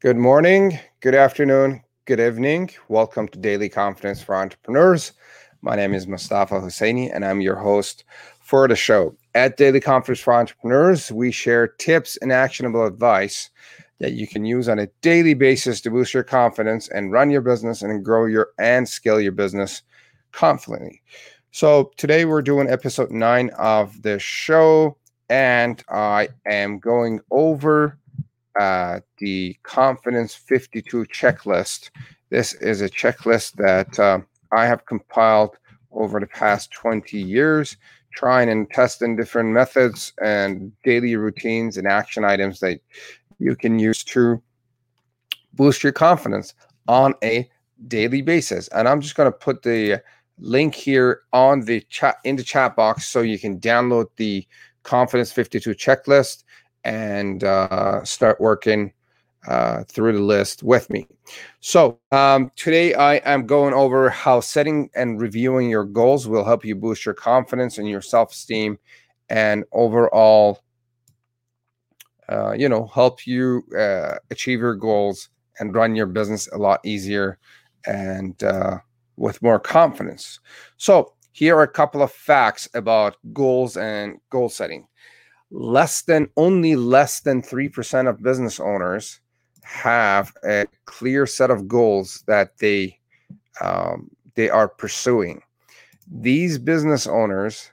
Good morning, good afternoon, good evening. Welcome to Daily Confidence for Entrepreneurs. My name is Mostafa Hosseini, and I'm your host for the show. At Daily Confidence for Entrepreneurs, we share tips and actionable advice that you can use on a daily basis to boost your confidence and run your business and grow your and scale your business confidently. So today we're doing episode 9 of the show, and I am going over the Confidence 52 checklist. This is a checklist that I have compiled over the past 20 years, trying and testing different methods and daily routines and action items that you can use to boost your confidence on a daily basis. And I'm just going to put the link here on the chat in the chat box so you can download the Confidence 52 checklist and start working through the list with me. So today I am going over how setting and reviewing your goals will help you boost your confidence and your self-esteem, and overall, help you achieve your goals and run your business a lot easier and with more confidence. So here are a couple of facts about goals and goal setting. Only less than 3% of business owners have a clear set of goals that they are pursuing. These business owners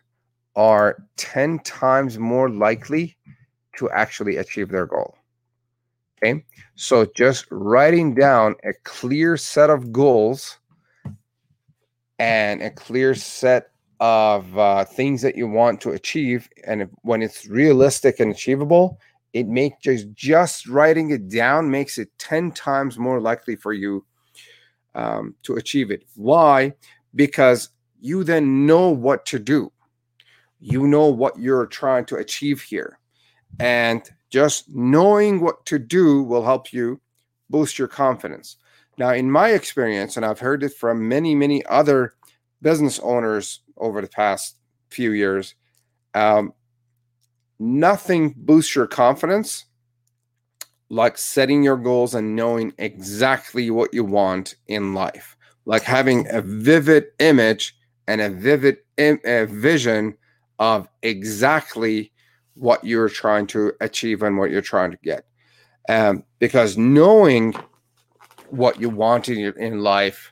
are 10 times more likely to actually achieve their goal. Okay, so just writing down a clear set of goals and a clear set of things that you want to achieve, and when it's realistic and achievable, it makes just writing it down makes it 10 times more likely for you to achieve it. Why? Because you then know what to do. You know what you're trying to achieve here, and just knowing what to do will help you boost your confidence. Now, in my experience, and I've heard it from many other business owners over the past few years, nothing boosts your confidence like setting your goals and knowing exactly what you want in life, like having a vivid image and a vivid vision of exactly what you're trying to achieve and what you're trying to get. Because knowing what you want in life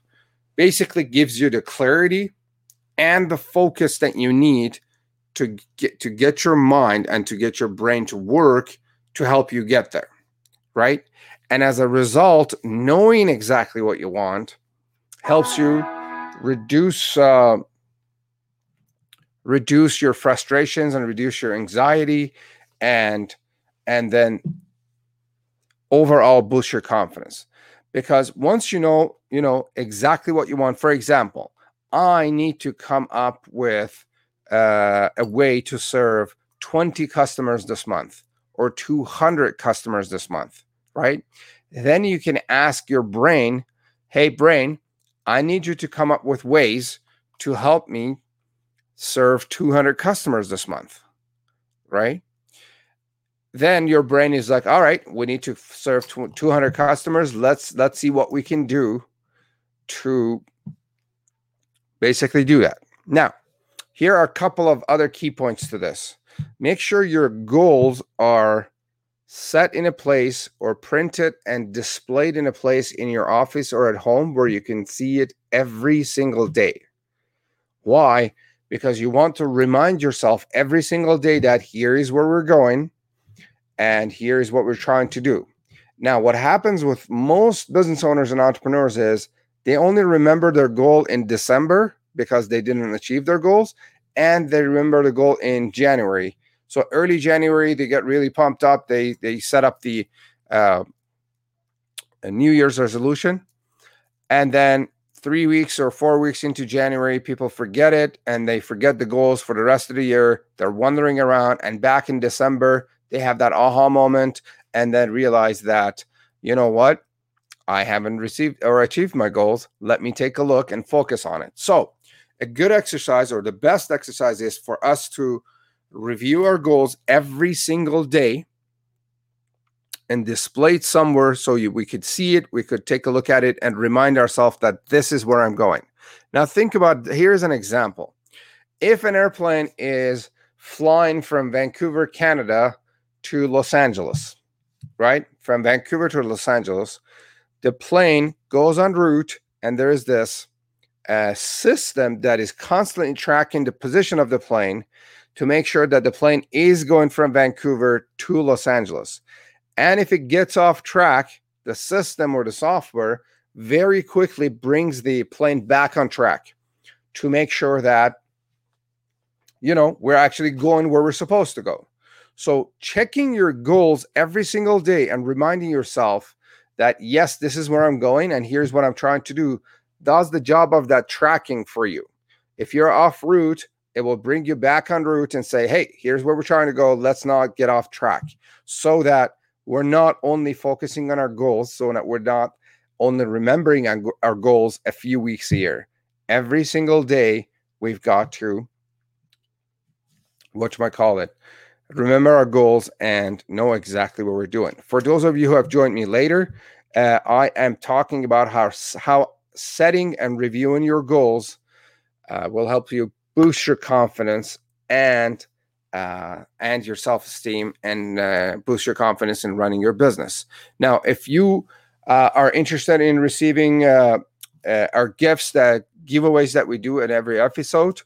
basically gives you the clarity and the focus that you need to get your mind and to get your brain to work to help you get there, right? And as a result, knowing exactly what you want helps you reduce your frustrations and reduce your anxiety, and then overall boost your confidence. Because once you know exactly what you want, for example, I need to come up with a way to serve 20 customers this month or 200 customers this month, right? Then you can ask your brain, hey, brain, I need you to come up with ways to help me serve 200 customers this month, right? Then your brain is like, all right, we need to serve 200 customers. Let's see what we can do to basically do that. Now, here are a couple of other key points to this. Make sure your goals are set in a place or printed and displayed in a place in your office or at home where you can see it every single day. Why? Because you want to remind yourself every single day that here is where we're going, and here is what we're trying to do. Now, what happens with most business owners and entrepreneurs is they only remember their goal in December because they didn't achieve their goals, and they remember the goal in January. So early January, they get really pumped up. They set up the New Year's resolution, and then 3 weeks or 4 weeks into January, people forget it, and they forget the goals for the rest of the year. They're wandering around, and back in December, they have that aha moment and then realize that, you know what, I haven't received or achieved my goals. Let me take a look and focus on it. So a good exercise, or the best exercise, is for us to review our goals every single day and display it somewhere so we could see it, we could take a look at it and remind ourselves that this is where I'm going. Now think about, here's an example. If an airplane is flying from Vancouver, Canada to Los Angeles, right? From Vancouver to Los Angeles, the plane goes en route and there is this system that is constantly tracking the position of the plane to make sure that the plane is going from Vancouver to Los Angeles. And if it gets off track, the system or the software very quickly brings the plane back on track to make sure that, you know, we're actually going where we're supposed to go. So checking your goals every single day and reminding yourself that, yes, this is where I'm going and here's what I'm trying to do, does the job of that tracking for you. If you're off route, it will bring you back on route and say, hey, here's where we're trying to go. Let's not get off track, so that we're not only focusing on our goals, so that we're not only remembering our goals a few weeks a year. Every single day, we've got to, remember our goals and know exactly what we're doing. For those of you who have joined me later, I am talking about how setting and reviewing your goals will help you boost your confidence and your self-esteem, and boost your confidence in running your business. Now, if you are interested in receiving our gifts, that giveaways that we do at every episode,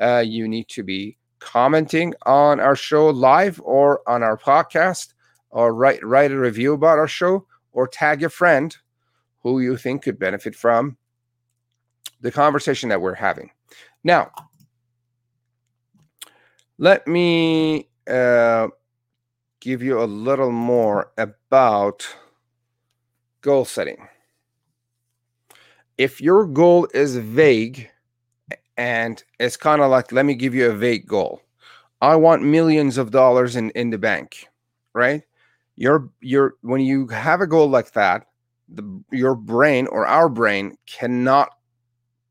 you need to be commenting on our show live or on our podcast, or write a review about our show, or tag a friend who you think could benefit from the conversation that we're having. Now, let me give you a little more about goal setting. If your goal is vague, and it's kind of like, let me give you a vague goal. I want millions of dollars in the bank, right? When you have a goal like that, your brain or our brain cannot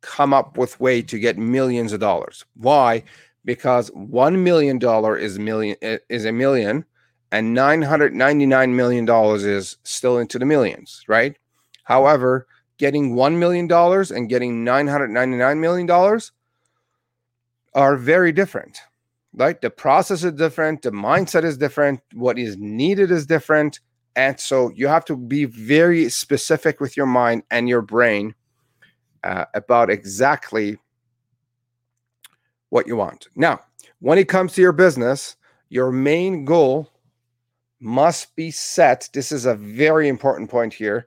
come up with way to get millions of dollars. Why? Because $1 million is a million, and $999 million is still into the millions, right? However, getting $1 million and getting $999 million are very different, right? The process is different. The mindset is different. What is needed is different. And so you have to be very specific with your mind and your brain about exactly what you want. Now, when it comes to your business, your main goal must be set. This is a very important point here.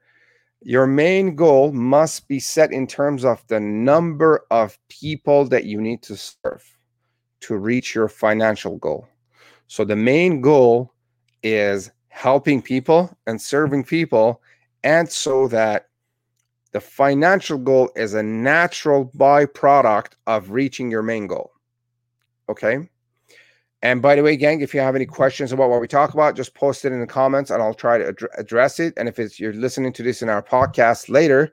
Your main goal must be set in terms of the number of people that you need to serve to reach your financial goal. So the main goal is helping people and serving people, and so that the financial goal is a natural byproduct of reaching your main goal. Okay? And by the way, gang, if you have any questions about what we talk about, just post it in the comments and I'll try to address it. And if you're listening to this in our podcast later,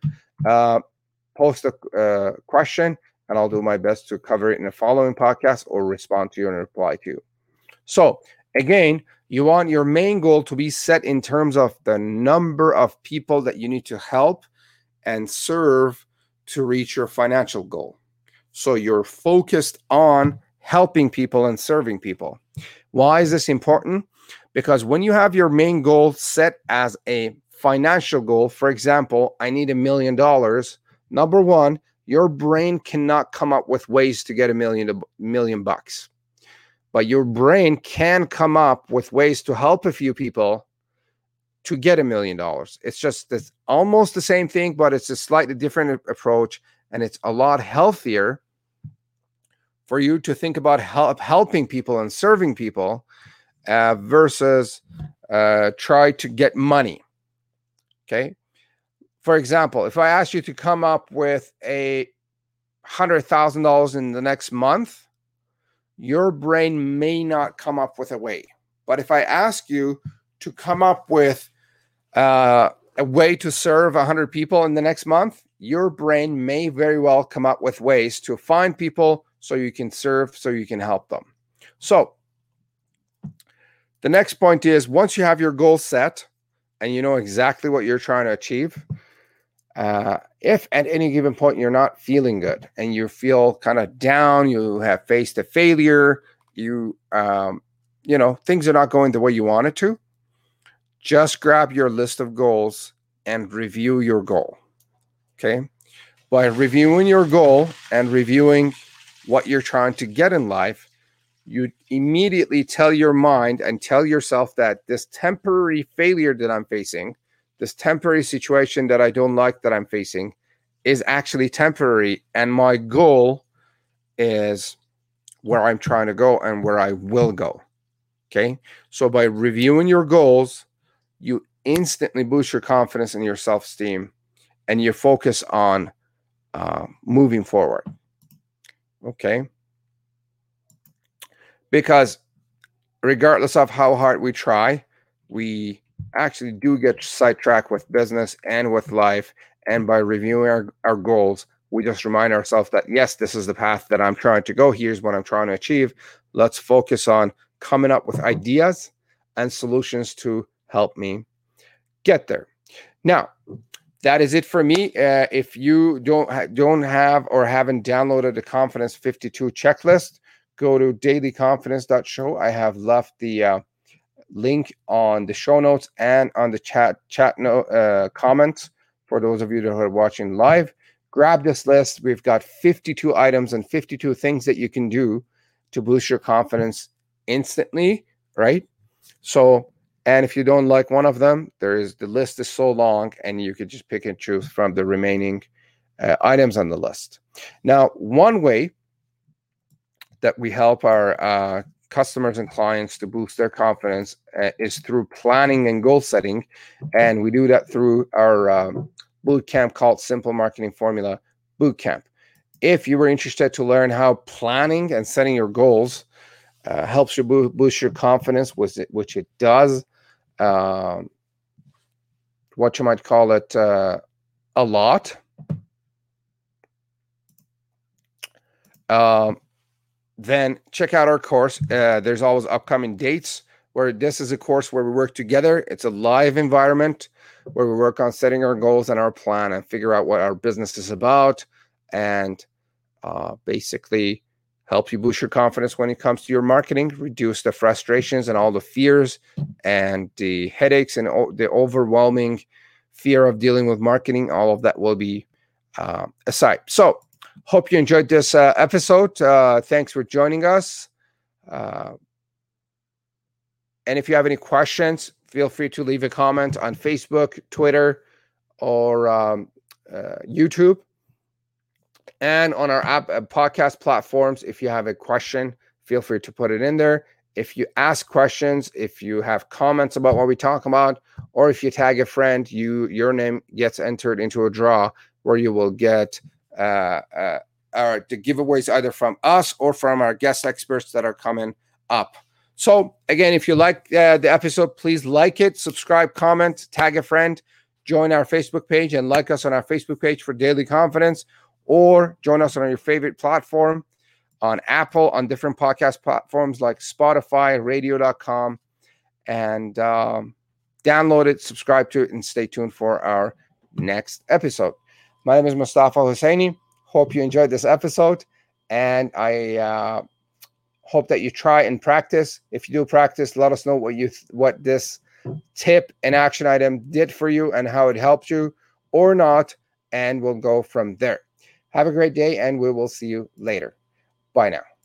post a question and I'll do my best to cover it in the following podcast or respond to you and reply to you. So again, you want your main goal to be set in terms of the number of people that you need to help and serve to reach your financial goal. So you're focused on helping people and serving people. Why is this important? Because when you have your main goal set as a financial goal, for example, I need $1 million. Number one, your brain cannot come up with ways to get $1 million bucks. But your brain can come up with ways to help a few people to get $1 million. It's just it's almost the same thing, but it's a slightly different approach, and it's a lot healthier for you to think about helping people and serving people versus try to get money, okay? For example, if I asked you to come up with $100,000 in the next month, your brain may not come up with a way. But if I ask you to come up with a way to serve 100 people in the next month, your brain may very well come up with ways to find people so you can serve, so you can help them. So the next point is, once you have your goal set, and you know exactly what you're trying to achieve, if at any given point you're not feeling good and you feel kind of down, you have faced a failure, you know, things are not going the way you want it to, just grab your list of goals and review your goal. Okay. By reviewing your goal and reviewing what you're trying to get in life, you immediately tell your mind and tell yourself that this temporary failure that I'm facing, this temporary situation that I don't like that I'm facing, is actually temporary. And my goal is where I'm trying to go and where I will go. Okay. So by reviewing your goals, you instantly boost your confidence and your self-esteem, and you focus on moving forward. Okay. Because regardless of how hard we try, we actually do get sidetracked with business and with life. And by reviewing our goals, we just remind ourselves that, yes, this is the path that I'm trying to go. Here's what I'm trying to achieve. Let's focus on coming up with ideas and solutions to help me get there. Now, that is it for me. If you don't have or haven't downloaded the Confidence 52 checklist, go to dailyconfidence.show. I have left the link on the show notes and on the chat comments for those of you that are watching live. Grab this list. We've got 52 items and 52 things that you can do to boost your confidence instantly, right? So, and if you don't like one of them, the list is so long, and you could just pick and choose from the remaining items on the list. Now, one way that we help our customers and clients to boost their confidence is through planning and goal setting. And we do that through our boot camp called Simple Marketing Formula Boot Camp. If you were interested to learn how planning and setting your goals helps you boost your confidence, which it does, what you might call it, a lot. Then check out our course. There's always upcoming dates where this is a course where we work together. It's a live environment where we work on setting our goals and our plan and figure out what our business is about, and basically help you boost your confidence when it comes to your marketing, reduce the frustrations and all the fears and the headaches and the overwhelming fear of dealing with marketing. All of that will be aside. So, hope you enjoyed this episode. Thanks for joining us. And if you have any questions, feel free to leave a comment on Facebook, Twitter, or YouTube. And on our app podcast platforms, if you have a question, feel free to put it in there. If you ask questions, if you have comments about what we talk about, or if you tag a friend, your name gets entered into a draw where you will get the giveaways either from us or from our guest experts that are coming up. So again, if you like the episode, please like it, subscribe, comment, tag a friend, join our Facebook page and like us on our Facebook page for Daily Confidence, or join us on your favorite platform, on Apple, on different podcast platforms like Spotify, radio.com, and download it, subscribe to it, and stay tuned for our next episode. My name is Mostafa Hosseini. Hope you enjoyed this episode, and I hope that you try and practice. If you do practice, let us know what this tip and action item did for you and how it helped you or not, and we'll go from there. Have a great day, and we will see you later. Bye now.